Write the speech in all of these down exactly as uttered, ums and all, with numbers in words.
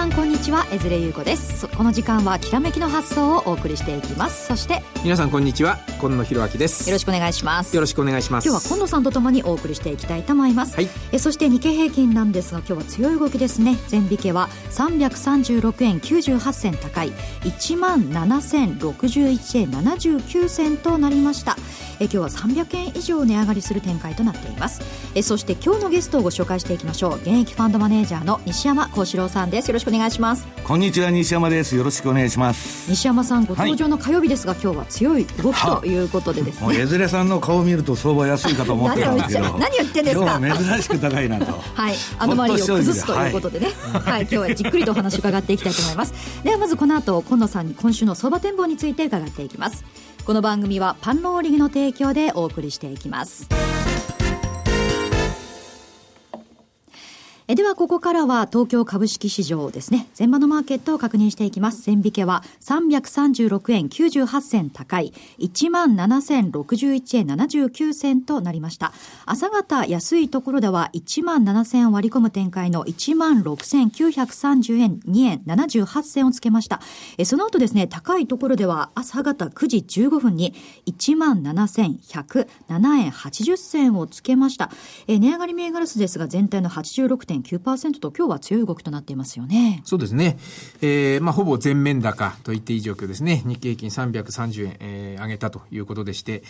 さんこんにちは、江連優子です。この時間はきらめきの発想をお送りしていきます。そして皆さんこんにちは、今野博明です。よろしくお願いします。よろしくお願いします。今日は今野さんとともにお送りしていきたいと思います、はい、えそして日経平均なんですが、今日は強い動きですね。前引けはさんびゃくさんじゅうろくえんきゅうじゅうはちせん高い いちまんななせんろくじゅういちえんななじゅうきゅうせんとなりました。え今日はさんびゃくえん以上値上がりする展開となっています。えそして今日のゲストをご紹介していきましょう。現役ファンドマネージャーの西山孝四郎さんです。よろしくお願いします。こんにちは、西山です。よろしくお願いします。西山さん、ご登場の火曜日ですが、はい、今日は強い動きということでですね、もう江連さんの顔を見ると相場安いかと思ってたんですけど何を言ってんですか。今日は珍しく高いなとはい、あの周りを崩すということでね、はいはい、今日はじっくりとお話を伺っていきたいと思いますではまずこの後、今野さんに今週の相場展望について伺っていきます。この番組はパンローリングの提供でお送りしていきます。えではここからは東京株式市場ですね、前場のマーケットを確認していきます。前引けはさんびゃくさんじゅうろくえんきゅうじゅうはちせん高い いちまんななせんろくじゅういちえんななじゅうきゅうせんとなりました。朝方安いところではいちまんななせんを割り込む展開の いちまんろくせんきゅうひゃくさんじゅうえんにえんななじゅうはちせんをつけました。えその後ですね、高いところでは朝方くじじゅうごふんに いちまんななせんひゃくななえんはちじゅっせんをつけました。え値上がり銘柄数ですが、全体の はちじゅうろくてんきゅうパーセント と今日は強い動きとなっていますよね。そうですね、えーまあ、ほぼ全面高といっていい状況ですね。日経平均さんびゃくさんじゅうえん、えー、上げたということでして、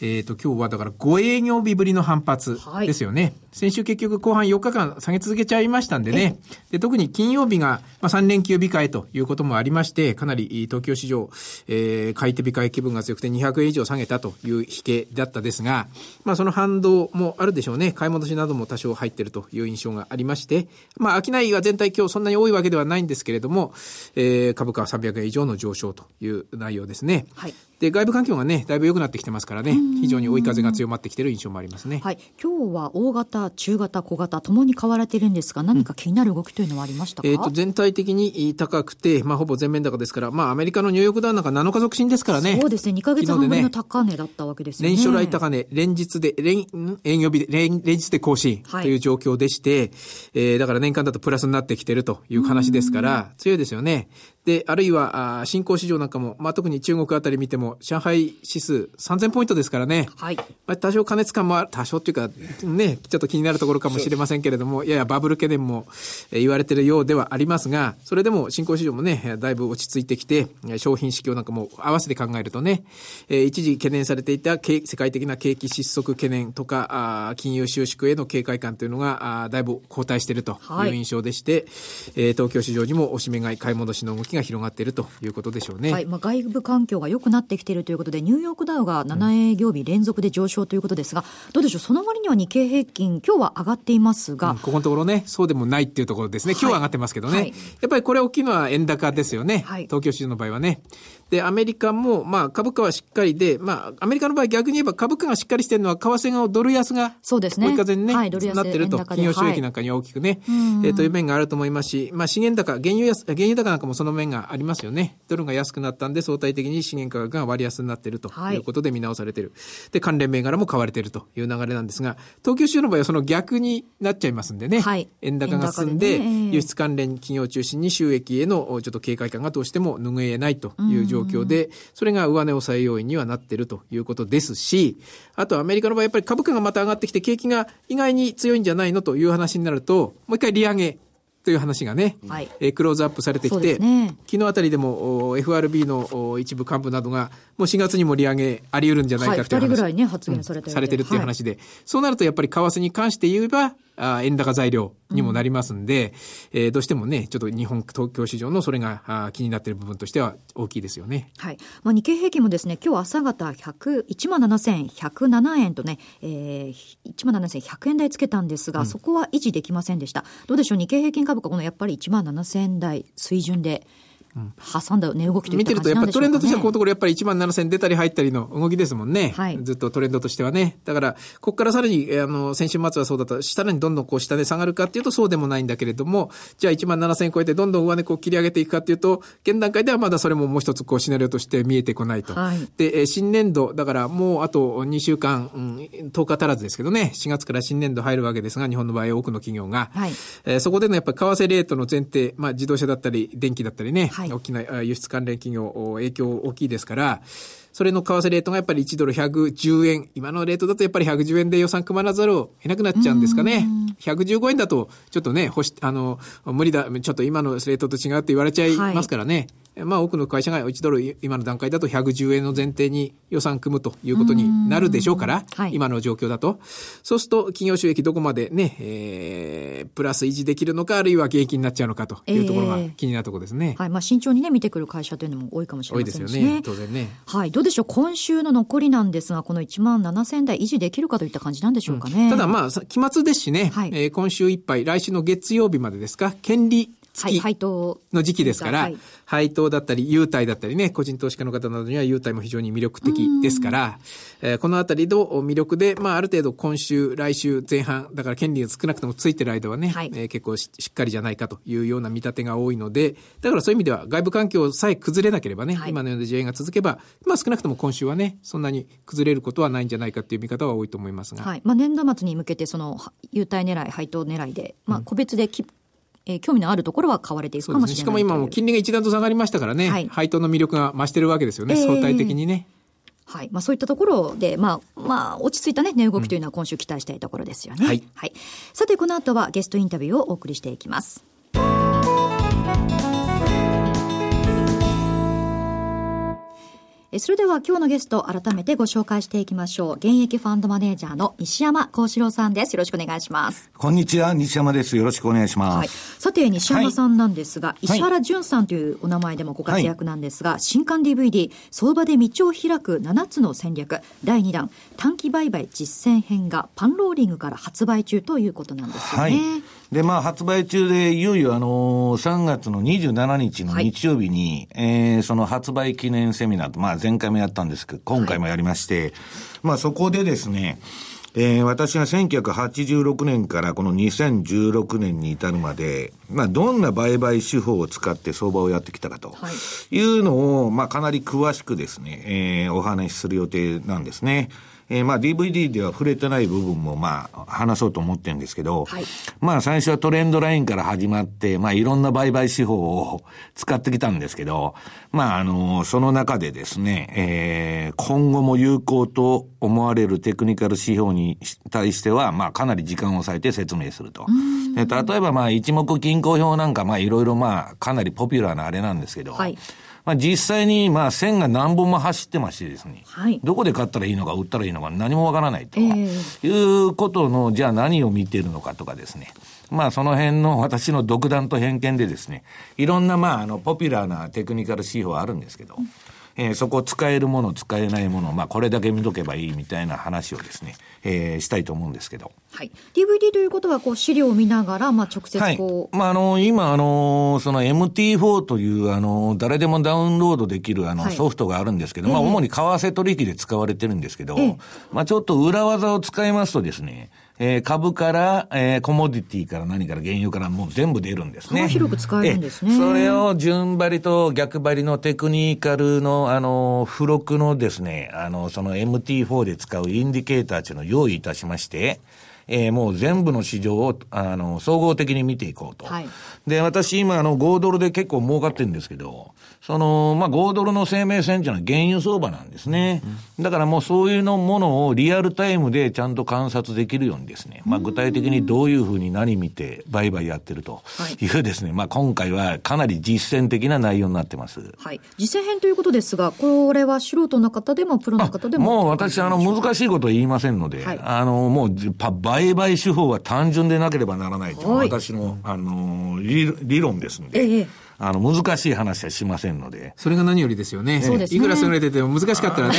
えー、と今日はだからごえいぎょうびぶりの反発ですよね、はい、先週結局後半よっかかん下げ続けちゃいましたんでね。で特に金曜日が、まあ、さんれんきゅう控えということもありまして、かなり東京市場、えー、買い手控え気分が強くてにひゃくえんいじょう下げたという引けだったですが、まあ、その反動もあるでしょうね。買い戻しなども多少入ってるという印象がありまして、まあ、商いは全体今日そんなに多いわけではないんですけれども、えー、株価はさんびゃくえんいじょうの上昇という内容ですね。はい。で外部環境がね、だいぶ良くなってきてますからね、非常に追い風が強まってきている印象もありますね。はい、今日は大型、中型、小型ともに買われているんですが、何か気になる動きというのはありましたか。うん、えー、と全体的に高くて、まあ、ほぼ全面高ですから、まあ、アメリカのニューヨークダウなんかなのかぞくしんですからね。そうですね、にかげつはんぶりの高値だったわけですね。連勝来高値、連日で、連営業日で連、連日で更新という状況でして、はい、えー、だから年間だとプラスになってきているという話ですから、強いですよね。で、あるいは、新興市場なんかも、まあ、特に中国あたり見ても、上海指数さんぜんポイントですからね。はい。まあ、多少過熱感もある、多少っていうか、ね、ちょっと気になるところかもしれませんけれども、ややバブル懸念も言われているようではありますが、それでも新興市場もね、だいぶ落ち着いてきて、商品指標なんかも合わせて考えるとね、一時懸念されていた世界的な景気失速懸念とか、金融収縮への警戒感というのが、だいぶ後退しているという印象でして、はい、東京市場にもおしめ買い、買い戻しの動きが広がっているということでしょうね。はい、まあ、外部環境が良くなってきているということで、ニューヨークダウがななえいぎょうび連続で上昇ということですが、どうでしょう、その割には日経平均今日は上がっていますが、うん、ここのところね、そうでもないっていうところですね。今日は上がってますけどね、はい、やっぱりこれ大きいのは円高ですよね、はい、東京市場の場合はね。でアメリカも、まあ、株価はしっかりで、まあ、アメリカの場合逆に言えば株価がしっかりしているのは為替がドル安が追い風に、ね、はい、なっていると、金融収益なんかには大きくね、はい、えー、という面があると思いますし、まあ、資源高、原油安、原油高なんかもその面がありますよね。ドルが安くなったんで相対的に資源価格が割安になっているということで見直されている、はい、で関連銘柄も買われているという流れなんですが、東京市場の場合はその逆になっちゃいますんでね、はい、円高が進んで、ね、輸出関連企業中心に収益へのちょっと警戒感がどうしても拭えないという状況状況で、それが上値抑え要因にはなっているということですし、あとアメリカの場合やっぱり株価がまた上がってきて景気が意外に強いんじゃないのという話になると、もう一回利上げという話がね、はい、えクローズアップされてきて、ね、昨日あたりでも エフアールビー の一部幹部などがもうしがつにも利上げあり得るんじゃないかという話、はい、ふたりぐらい、ね、発言されている、うん、されてるっていう話で、はい、そうなるとやっぱり為替に関して言えばあ円高材料にもなりますんで、うん、えー、どうしてもね、ちょっと日本東京市場のそれが気になっている部分としては大きいですよね。はい、まあ、日経平均もですね、今日朝方いちまんななせんひゃくななえんとね、えー、いちまんななせんひゃくえんだいつけたんですが、うん、そこは維持できませんでした。どうでしょう、日経平均株価、このやっぱりいちまんななせんえんだい水準でうん、挟んだ値動きといった感じなんでしょうかね。見てるとやっぱりトレンドとしてはこのところやっぱり いちまんななせん 出たり入ったりの動きですもんね、はい、ずっとトレンドとしてはね。だからここからさらにあの先週末はそうだった下にどんどんこう下で下がるかっていうとそうでもないんだけれども、じゃあ いちまんななせん 超えてどんどん上値こう切り上げていくかっていうと現段階ではまだそれももう一つこうシナリオとして見えてこないと、はい、で新年度だからもうあとにしゅうかん、うん、とおか足らずですけどね、しがつから新年度入るわけですが、日本の場合多くの企業が、はい、えー、そこでのやっぱり為替レートの前提、まあ、自動車だったり電気だったりね、はい、大きな輸出関連企業影響大きいですからそれの為替レートがやっぱりいちドルひゃくじゅうえん、今のレートだとやっぱりひゃくじゅうえんで予算組まざるを得なくなっちゃうんですかね。ひゃくじゅうごえんだとちょっとね、あの無理だ、ちょっと今のレートと違うって言われちゃいますからね、はい、まあ多くの会社がいちドル今の段階だとひゃくじゅうえんの前提に予算組むということになるでしょうから、はい、今の状況だとそうすると企業収益どこまでね、えー、プラス維持できるのかあるいは減益になっちゃうのかというところが気になるところですね、えーはい、まあ、慎重にね見てくる会社というのも多いかもしれませんしね。多いですよね、当然ね。はい、どうでしょう、今週の残りなんですがこのいちまんななせんだい維持できるかといった感じなんでしょうかね、うん、ただまあ期末ですしね、はい、えー、今週いっぱい来週の月曜日までですか、権利付きの時期ですから、はい、配当、配当だったり優待だったりね、個人投資家の方などには優待も非常に魅力的ですから、えー、このあたりの魅力で、まあ、ある程度今週来週前半だから権利が少なくともついてる間はね、はい、えー、結構 し, しっかりじゃないかというような見立てが多いので、だからそういう意味では外部環境さえ崩れなければね、はい、今のような事例が続けば、まあ、少なくとも今週はねそんなに崩れることはないんじゃないかという見方は多いと思いますが、はい、まあ、年度末に向けてその優待狙い配当狙いで、まあ、個別でき、うん、えー、興味のあるところは買われていくかもしれない、ね、しかも今も金利が一段と下がりましたからね、はい、配当の魅力が増してるわけですよね、えー、相対的にね、はい、まあ、そういったところで、まあまあ、落ち着いた、ね、値動きというのは今週期待したいところですよね、うん、はいはい、さてこの後はゲストインタビューをお送りしていきます。それでは今日のゲスト改めてご紹介していきましょう。現役ファンドマネージャーの西山孝四郎さんです。よろしくお願いします。こんにちは、西山です。よろしくお願いします、はい、さて西山さんなんですが、はい、石原淳さんというお名前でもご活躍なんですが、はい、新刊 ディーブイディー 相場で道を開くななつの戦略だいにだん短期売買実践編がパンローリングから発売中ということなんですよね、はい、でまあ、発売中でいよいよあのさんがつのにじゅうしちにちの日曜日に、はい、えー、その発売記念セミナーと、まあ、前回もやったんですけど今回もやりまして、はい、まあ、そこでですね、えー、私がせんきゅうひゃくはちじゅうろくねんからこのにせんじゅうろくねんに至るまで、まあ、どんな売買手法を使って相場をやってきたかというのを、まあ、かなり詳しくですね、えー、お話しする予定なんですね。えー、まあ ディーブイディー では触れてない部分もまあ話そうと思ってるんですけど、はい、まあ最初はトレンドラインから始まって、まあいろんな売買手法を使ってきたんですけど、まああの、その中でですね、えー、今後も有効と思われるテクニカル指標に対しては、まあかなり時間を割いて説明すると。えー、例えばまあ一目均衡表なんかまあいろいろまあかなりポピュラーなあれなんですけど、はい、まあ、実際にまあ線が何本も走ってましてですね、はい、どこで買ったらいいのか売ったらいいのか何もわからないと、えー、いうことの、じゃあ何を見てるのかとかですね、まあその辺の私の独断と偏見でですね、いろんなまああのポピュラーなテクニカル指標はあるんですけど、うん、えー、そこを使えるもの使えないもの、まあこれだけ見とけばいいみたいな話をですね、えー、したいと思うんですけど、はい、ディーブイディー ということはこう資料を見ながら、まあ直接こう、はい、まああの今あのその エムティーフォー というあの誰でもダウンロードできるあのソフトがあるんですけど、はい、まあ主に為替取引で使われてるんですけど、えー、まあちょっと裏技を使いますとですね、えー、株から、えー、コモディティから何から原油からもう全部出るんですね。広く使えるんですね。それを順張りと逆張りのテクニカルのあの付録のですね、あのその エムティーフォー で使うインディケーターというのを用意いたしまして、えー、もう全部の市場をあの総合的に見ていこうと。はい、で私今あの豪ドルで結構儲かってるんですけど、そのまあ豪ドルの生命線というのは原油相場なんですね。うん、だからもうそういうのものをリアルタイムでちゃんと観察できるようにですね、まあ具体的にどういうふうに何見て売買やってるというですね、はい、まあ今回はかなり実践的な内容になってます。はい、実践編ということですが、これは素人の方でもプロの方でも、もう私あの難しいことは言いませんので、はい、あのもうパ売買手法は単純でなければならないというのが私のあの理論ですので。ええ、あの難しい話はしませんので、それが何よりですよね。そうですね。いくら優れてても難しかったらね、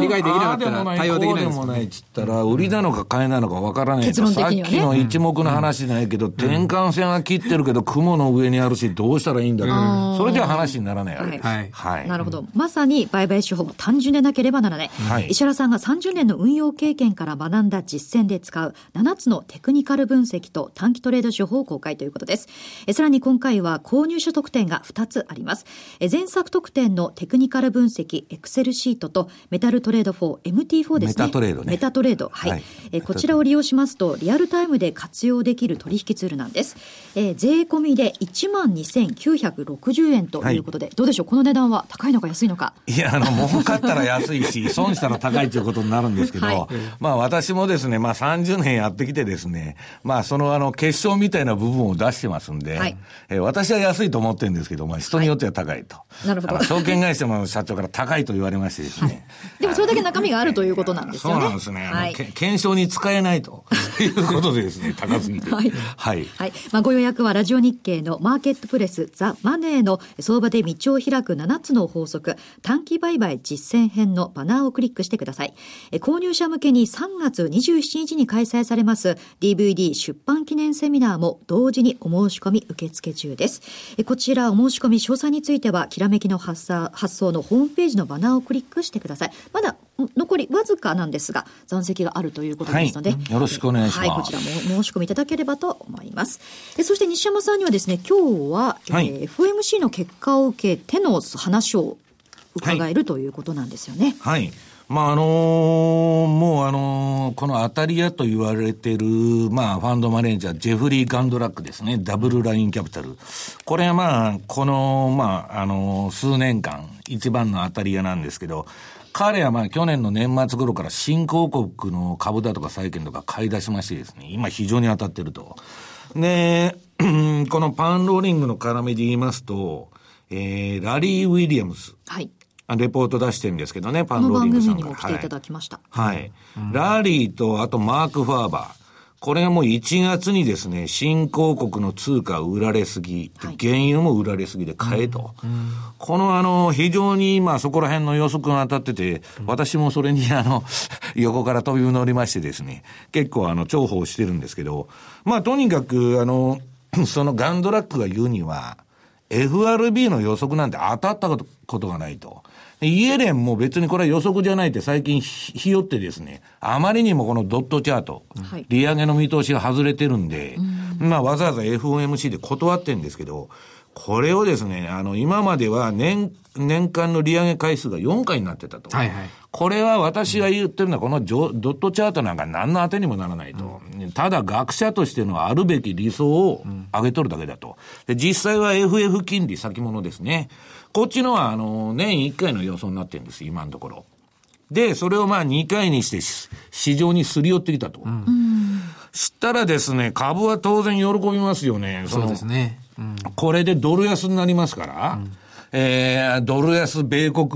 理解できなかったら対応できないですもんね。ああでもない、こうでもないっつったら売りなのか買いなのかわからない、うん、さっきの一目の話じゃないけど、うん、転換線は切ってるけど雲の上にあるしどうしたらいいんだろう、うん、それでは話にならないわけです、はいはい、なるほど。まさに売買手法も単純でなければならない、はい、石原さんがさんじゅうねんの運用経験から学んだ実践で使うななつのテクニカル分析と短期トレード手法を公開ということです。えさらに今回は購入者特典がふたつあります。え前作特典のテクニカル分析エクセルシートとメタルトレードフォー エムティーフォー ですね、メタトレードね、メタトレード、はいはい、えこちらを利用しますとリアルタイムで活用できる取引ツールなんです。え税込みで いちまんにせんきゅうひゃくろくじゅうえんということで、はい、どうでしょう、この値段は高いのか安いのか。いや、あの儲かったら安いし損したら高いということになるんですけど、はい、まあ私もですね、まあさんじゅうねんやってきてですね、まあそのあの結晶みたいな部分を出してますんで、はい、え私は安いと思ってるんですけど、まあ人によっては高いと、はい、なるほど。証券会社の社長から高いと言われましてですね、はい、でもそれだけ中身があるということなんですよね。そうなんですね、はい、検証に使えないということでですね高すぎて、はいはいはい。まあ、ご予約はラジオ日経のマーケットプレスザ・マネーの相場で道を開くななつの法則短期売買実践編のバナーをクリックしてください。え購入者向けにさんがつにじゅうしちにちに開催されます ディーブイディー 出版記念セミナーも同時にお申し込み受付中です。えこちらお申し込み詳細についてはきらめきの発想、発想のホームページのバナーをクリックしてください。まだ残りわずかなんですが残席があるということですので、はい、よろしくお願いします、はい、こちらも申し込みいただければと思います。えそして西山さんにはですね今日は、はい、えー、エフオーエムシー の結果を受けての話を伺えるということなんですよね。はい、はい、まああのー、もう、あのー、この当たり屋と言われている、まあ、ファンドマネージャージェフリー・ガンドラックですね、ダブルラインキャピタル、これは、まあ、この、まああのー、数年間一番の当たり屋なんですけど、彼はまあ去年の年末頃から新興国の株だとか債券とか買い出しましてですね、今非常に当たってると。でこのパンローリングの絡みで言いますと、えー、ラリー・ウィリアムス、はい、レポート出してるんですけどね、パンローリングさんから。この番組にも来ていただきました。はい。はい、うん、ラリーとあとマーク・ファーバー。これがもういちがつにですね、新興国の通貨売られすぎ、はい、原油も売られすぎで買えと。うんうん、このあの、非常にまあそこら辺の予測が当たってて、私もそれにあの、横から飛び乗りましてですね、結構あの、重宝してるんですけど、まあとにかくあの、そのガンドラックが言うには、エフアールビー の予測なんて当たったことがないと。イエレンも別にこれは予測じゃないって最近ひよってですね、あまりにもこのドットチャート、はい、利上げの見通しが外れてるんで、うん、まあわざわざ エフオーエムシー で断ってるんですけど、これをですね、あの今までは年、年間の利上げ回数がよんかいになってたと。はいはい、これは私が言ってるのはこのドットチャートなんか何の当てにもならないと。うん、ただ学者としてのあるべき理想を上げとるだけだと。で実際は エフエフ 金利先物ですね。こっちのはあの年いっかいの予想になってるんです、今のところ。で、それをまあにかいにして市場にすり寄ってきたと。うん、したらですね、株は当然喜びますよね。そうですね。うん、これでドル安になりますから、うん、えー、ドル安米国、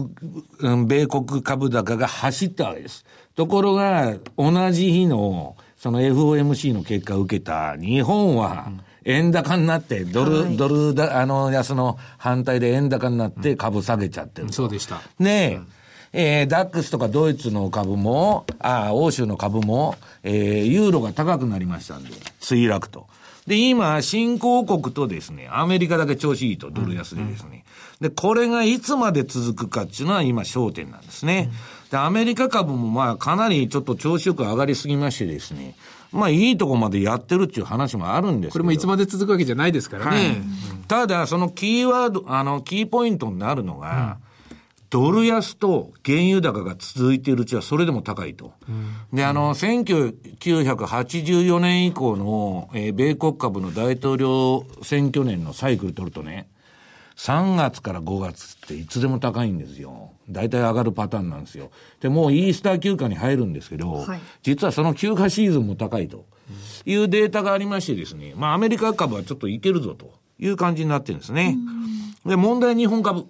米国株高が走ったわけです。ところが、同じ日の、その エフオーエムシー の結果を受けた日本は、円高になって、ドル、はい、ドルだ、あの、安の反対で円高になって株下げちゃってる、うん。そうでした。ねえ、えー、ダックスとかドイツの株も、あ欧州の株も、えー、ユーロが高くなりましたんで、墜落と。で、今、新興国とですね、アメリカだけ調子いいと、ドル安でですね。で、これがいつまで続くかっていうのは今焦点なんですね。で、アメリカ株もまあかなりちょっと調子よく上がりすぎましてですね、まあいいとこまでやってるっていう話もあるんですけど。これもいつまで続くわけじゃないですからね。はい、うん、ただ、そのキーワード、あの、キーポイントになるのが、うん、ドル安と原油高が続いているうちはそれでも高いと。うん、で、あの、せんきゅうひゃくはちじゅうよねん以降の、えー、米国株の大統領選挙年のサイクル取るとね、さんがつからごがつっていつでも高いんですよ。大体上がるパターンなんですよ。で、もうイースター休暇に入るんですけど、はい、実はその休暇シーズンも高いというデータがありましてですね、まあアメリカ株はちょっといけるぞという感じになってるんですね。うん、で、問題は日本株。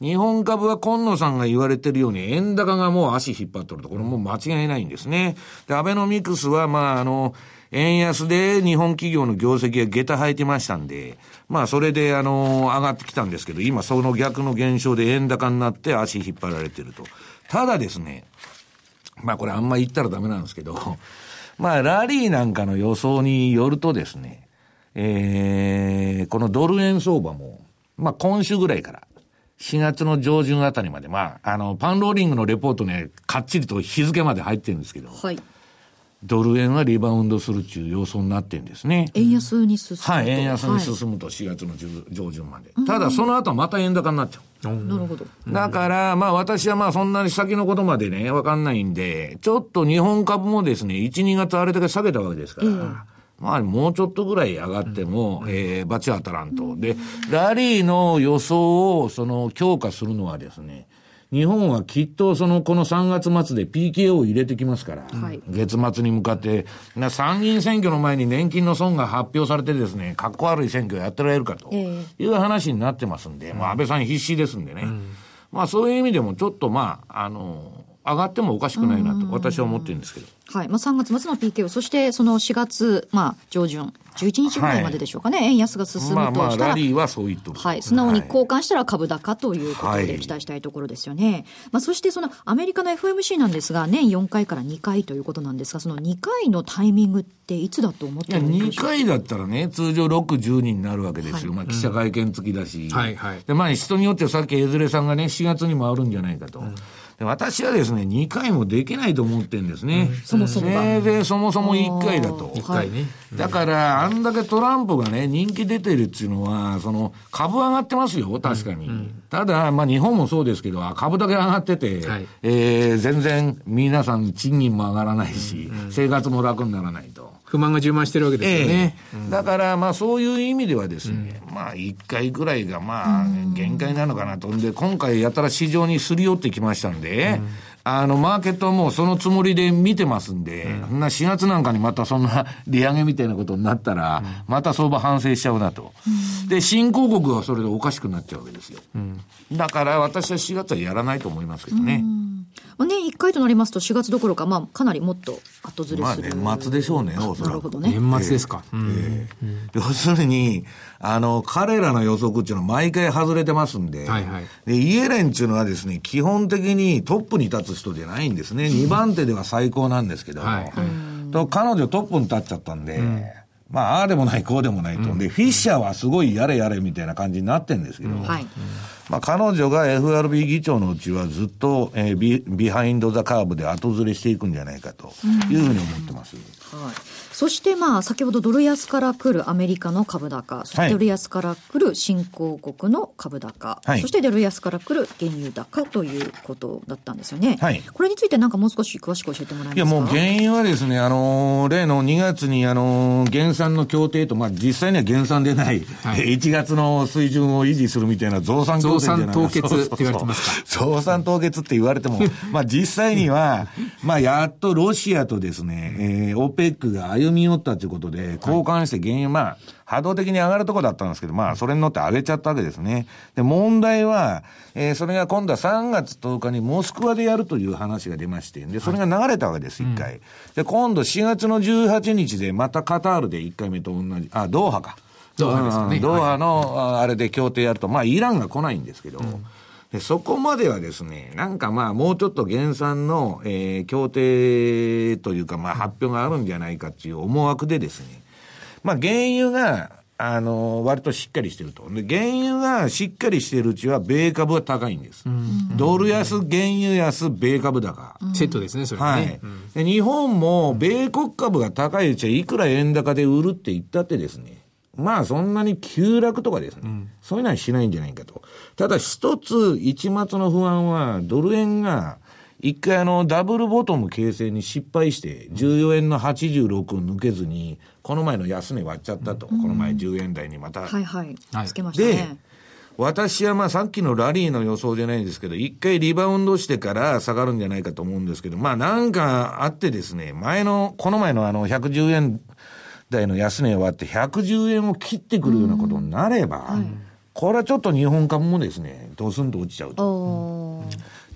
日本株は今野さんが言われてるように円高がもう足引っ張っとると、これもう間違いないんですね。で、アベノミクスはまああの、円安で日本企業の業績が下駄履いてましたんで、まあそれであの上がってきたんですけど、今その逆の現象で円高になって足引っ張られてると。ただですね、まあこれあんま言ったらダメなんですけど、まあラリーなんかの予想によるとですね、えー、このドル円相場も、まあ今週ぐらいから、しがつの上旬あたりまで、まあ、あの、パンローリングのレポートね、かっちりと日付まで入ってるんですけど、はい、ドル円はリバウンドするっていう予想になってるんですね。円安に進むと。はい、円安に進むとしがつの上旬まで。はい、ただ、その後はまた円高になっちゃう。なるほど。だから、まあ私はまあそんなに先のことまでね、わかんないんで、ちょっと日本株もですね、いち、にがつあれだけ下げたわけですから、えーまあ、もうちょっとぐらい上がっても、うん、えー、バチ当たらんと。で、ラリーの予想を、その、強化するのはですね、日本はきっと、その、このさんがつ末で ピーケーオー を入れてきますから、はい、月末に向かって、な、参議院選挙の前に年金の損が発表されてですね、かっこ悪い選挙をやってられるかという話になってますんで、えー、まあ、安倍さん必死ですんでね。うん、まあ、そういう意味でも、ちょっと、まあ、あの、上がってもおかしくないなと私は思ってるんですけど、はい、まあ、さんがつ末の ピーケーオー、 そしてそのしがつ、まあ、上旬じゅういちにちぐらいまででしょうかね、はい、円安が進むとしたら、まあ、まあラリーはそういった、はい、素直に交換したら株高ということで期待したいところですよね、はい、まあ、そしてそのアメリカの エフオーエムシー なんですが、年よんかいからにかいということなんですが、そのにかいのタイミングっていつだと思ってるんでしょうか。にかいだったらね、通常ろく、じゅうにになるわけですよ、はい、まあ、記者会見付きだし、うん、はいはい、で、まあ、人によってさっき江連さんがねしがつにもあるんじゃないかと、うん、私はですね、にかいもできないと思ってるんですね。うん、そもそもが。で、そもそもいっかいだと。いっかいね。だから、あんだけトランプがね、人気出てるっていうのは、その、株上がってますよ、確かに。うんうん、ただ、まあ日本もそうですけど、株だけ上がってて、はい、えー、全然皆さん賃金も上がらないし、うんうん、生活も楽にならないと。不満が充満してるわけですよね。えー、だから、まあそういう意味ではですね、うん、まあいっかいぐらいがまあ限界なのかなと。んで、今回やたら市場にすり寄ってきましたんで、うん、あの、マーケットはもうそのつもりで見てますんで、うん、そんなしがつなんかにまたそんな利上げみたいなことになったら、うん、また相場反省しちゃうなと。うん、で、新興国はそれでおかしくなっちゃうわけですよ。うん、だから私はしがつはやらないと思いますけどね。うん、年いっかいとなりますとしがつどころか、まあ、かなりもっと後ずれする、まあ、年末でしょうね、おそらく。なるほどね。年末ですか。えーえーうん、要するに、あの、彼らの予測っていうのは毎回外れてますんで、はいはい、でイエレンっていうのはですね、基本的にトップに立つ人じゃないんですね。にばんてでは最高なんですけど、はいはい、と彼女トップに立っちゃったんで、うん、まあ、ああでもない、こうでもないと。うん、で、フィッシャーはすごいやれやれみたいな感じになってるんですけど、うん、はい、まあ、彼女が エフアールビー 議長のうちはずっと、えー、ビ, ビハインドザカーブで後ずれしていくんじゃないかというふうに思ってます。うん、はい。そして、まあ、先ほどドル安から来るアメリカの株高、そしてドル安から来る新興国の株高、はい、そしてドル安から来る原油高ということだったんですよね。はい、これについてなんかもう少し詳しく教えてもらえますか。いや、もう原油はですね、あの、例のにがつにあの、減産の協定と、まあ、実際には減産でない、はい、いちがつの水準を維持するみたいな増産協定、増産凍結って言われてますか。増産凍結って言われても、まあ実際には、まあやっとロシアとですね、えー、オペックが歩み寄ったということで、交換して原油、まあ波動的に上がるとこだったんですけど、まあそれに乗って上げちゃったわけですね。で、問題は、えー、それが今度はさんがつとおかにモスクワでやるという話が出まして、で、それが流れたわけです、いっかい。うん、で、今度しがつのじゅうはちにちでまたカタールでいっかいめと同じ、あ、ドーハか。ドーハですかね。ドーハのあれで協定やると、まあイランが来ないんですけど、うん、でそこまではですね、なんかまあもうちょっと減産の、えー、協定というか、まあ発表があるんじゃないかっていう思惑でですね、まあ原油が、あの、割としっかりしてると。で、原油がしっかりしてるうちは、米株は高いんです。うん、ドル安、原油安、米株高。セットですね、それね。はい、うんで。日本も、米国株が高いうちはいくら円高で売るって言ったってですね、まあそんなに急落とかですね、うん、そういうのはしないんじゃないかと。ただ一つ一抹の不安は、ドル円が一回あのダブルボトム形成に失敗して、じゅうよえんのはちじゅうろくを抜けずに、この前の安値割っちゃったと、うん、この前じゅうえんだいにまた。はいはい、つけましたね。で、私はまあさっきのラリーの予想じゃないんですけど、一回リバウンドしてから下がるんじゃないかと思うんですけど、まあなんかあってですね、前の、この前のあのひゃくじゅうえんだいの安値終わってひゃくじゅうえんを切ってくるようなことになれば、うん、はい、これはちょっと日本株もですね、ドスンと落ちちゃうと。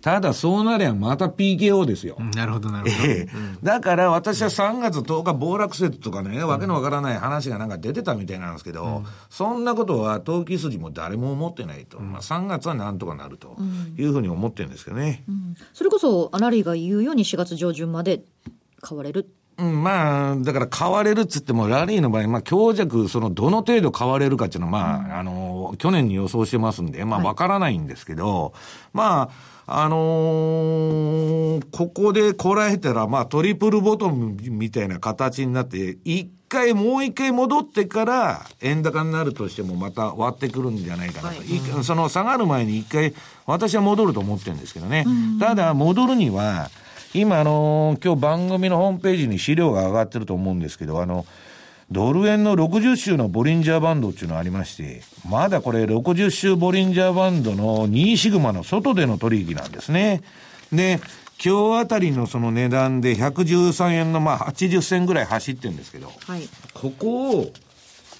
ただそうなりゃまた ピーケーオー ですよ。なるほどなるほど、えーうん、だから私はさんがつとおか暴落説とかね、うん、わけのわからない話がなんか出てたみたいなんですけど、うん、そんなことは投機筋も誰も思ってないと、うんまあ、さんがつはなんとかなるというふうに思ってるんですけどね、うんうん、それこそラリーが言うようにしがつじょうじゅんまで買われる、うん、まあだから買われるっつってもラリーの場合、まあ、強弱そのどの程度買われるかっていうのは、まあうん、あの去年に予想してますんで、まあ、わからないんですけど、はい、まああのー、ここでこらえたら、まあ、トリプルボトムみたいな形になって一回もう一回戻ってから円高になるとしてもまた割ってくるんじゃないかなと、はいうん、その下がる前に一回私は戻ると思ってるんですけどね、うん、ただ戻るには今、あのー、今日番組のホームページに資料が上がってると思うんですけど、あのドル円のろくじゅっしゅうのボリンジャーバンドっていうのがありまして、まだこれろくじゅっしゅうボリンジャーバンドのにシグマの外での取引なんですね。で今日あたりのその値段でひゃくじゅうさんえんのまあはちじゅっせんぐらい走ってるんですけど、はい、ここを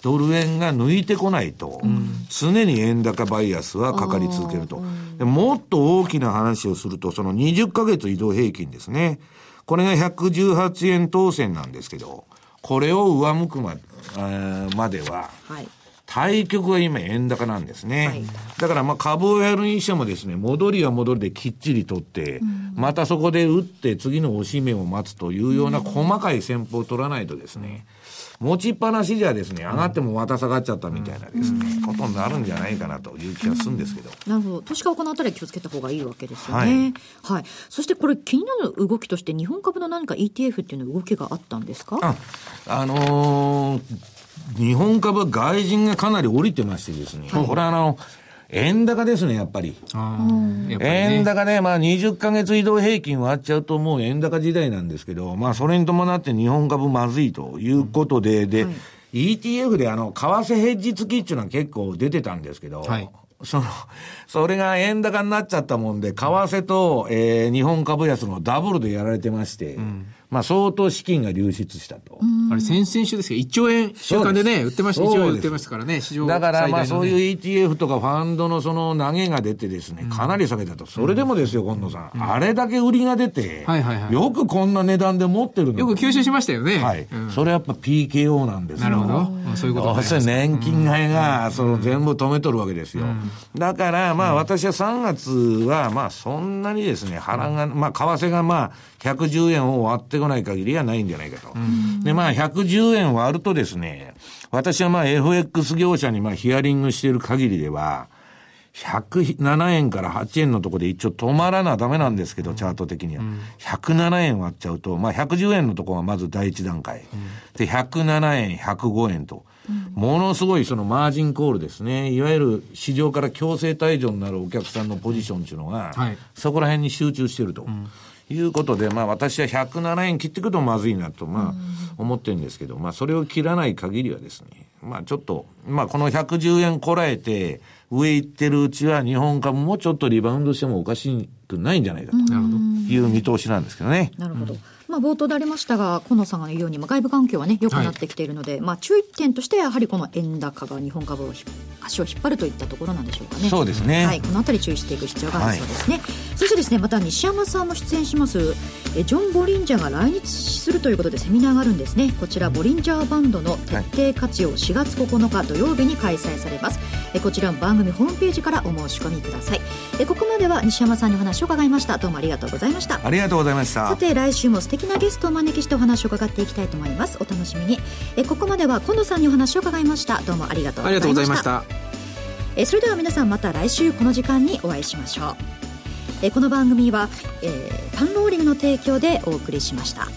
ドル円が抜いてこないと、うん、常に円高バイアスはかかり続けると。でもっと大きな話をするとそのにじゅっかげつ移動平均ですね、これがひゃくじゅうはちえん当選なんですけど、これを上向くま で,、えー、までは、はい、対局は今円高なんですね、はい、だからまあ株をやるにしてもですね、戻りは戻りできっちり取って、うん、またそこで打って次の押し目を待つというような細かい戦法を取らないとですね、うん、持ちっぱなしじゃですね、上がってもまた下がっちゃったみたいなですね、うん、ことになるんじゃないかなという気がするんですけど、うん、なるほど、投資家はこのあたりは気をつけた方がいいわけですよね、はいはい、そしてこれ気になる動きとして日本株の何か イーティーエフ っていうの動きがあったんですか？ああのー、日本株は外人がかなり降りてましてですね、はい、これはあの円高ですね、やっぱり。あやっぱりね、円高ね、まあにじゅっかげつ移動平均割っちゃうともう円高時代なんですけど、まあそれに伴って日本株まずいということで、うん、で、はい、イーティーエフ であの、為替ヘッジ付きっていうのは結構出てたんですけど、はい、その、それが円高になっちゃったもんで、為替と、えー、日本株安のダブルでやられてまして、うんまあ、相当資金が流出したと。あれ先々週ですけどいっちょうえん週間でね売ってましたいちおうえん売ってましたからね、市場最大のね。だからまあそういう イーティーエフ とかファンドのその投げが出てですね、うん、かなり下げたと。それでもですよ、近藤さん、うん、あれだけ売りが出て、はいはいはい、よくこんな値段で持ってるの。よく吸収しましたよね。はい。うん、それやっぱ ピーケーオー なんですよ。なるほど。まあ、そういうことです。年金買いが、うん、その全部止めとるわけですよ。うん、だからまあ私はさんがつはまあそんなにですね波乱が、うん、まあ為替がまあひゃくじゅうえんを割ってない限りはないんじゃないかと。で、まあ、ひゃくじゅうえん割るとですね、私はまあ、エフエックス 業者にまあ、ヒアリングしている限りでは、ひゃくななえんからはちえんのところで一応止まらなダメなんですけど、チャート的には。ひゃくななえん割っちゃうと、まあ、ひゃくじゅうえんのところはまず第一段階。で、ひゃくななえん、ひゃくごえんと。ものすごいそのマージンコールですね。いわゆる市場から強制退場になるお客さんのポジションというのが、はい、そこら辺に集中していると。うんいうことで、まあ、私はひゃくななえん切ってくるとまずいなと、まあ、思ってるんですけど、まあ、それを切らない限りはですね、まあ、ちょっと、まあ、このひゃくじゅうえんこらえて上行ってるうちは日本株もちょっとリバウンドしてもおかしくないんじゃないかという見通しなんですけどね。なるほど。まあ、冒頭でありましたが、近野さんが言うように、まあ、外部環境はね、良くなってきているので、はい、まあ、注意点としてやはりこの円高が日本株を足を引っ張るといったところなんでしょうかね。そうですね。はい、このあたり注意していく必要がありそうですね。はい、そしてですね、また西山さんも出演します、えジョン・ボリンジャーが来日するということでセミナーがあるんですね。こちら、ボリンジャーバンドの徹底活用しがつここのか土曜日に開催されます。えこちらも番組ホームページからお申し込みください。えここまでは西山さんにお話を伺いました。どうもありがとうございました。ありがとうございました。さて、来週も素敵なゲストをお招きしてお話を伺っていきたいと思います。お楽しみに。えここまでは近野さんにお話を伺いました。どうもありがとうございました。ありがとうございました。えそれでは皆さん、また来週この時間にお会いしましょう。えこの番組は、えー、パンローリングの提供でお送りしました。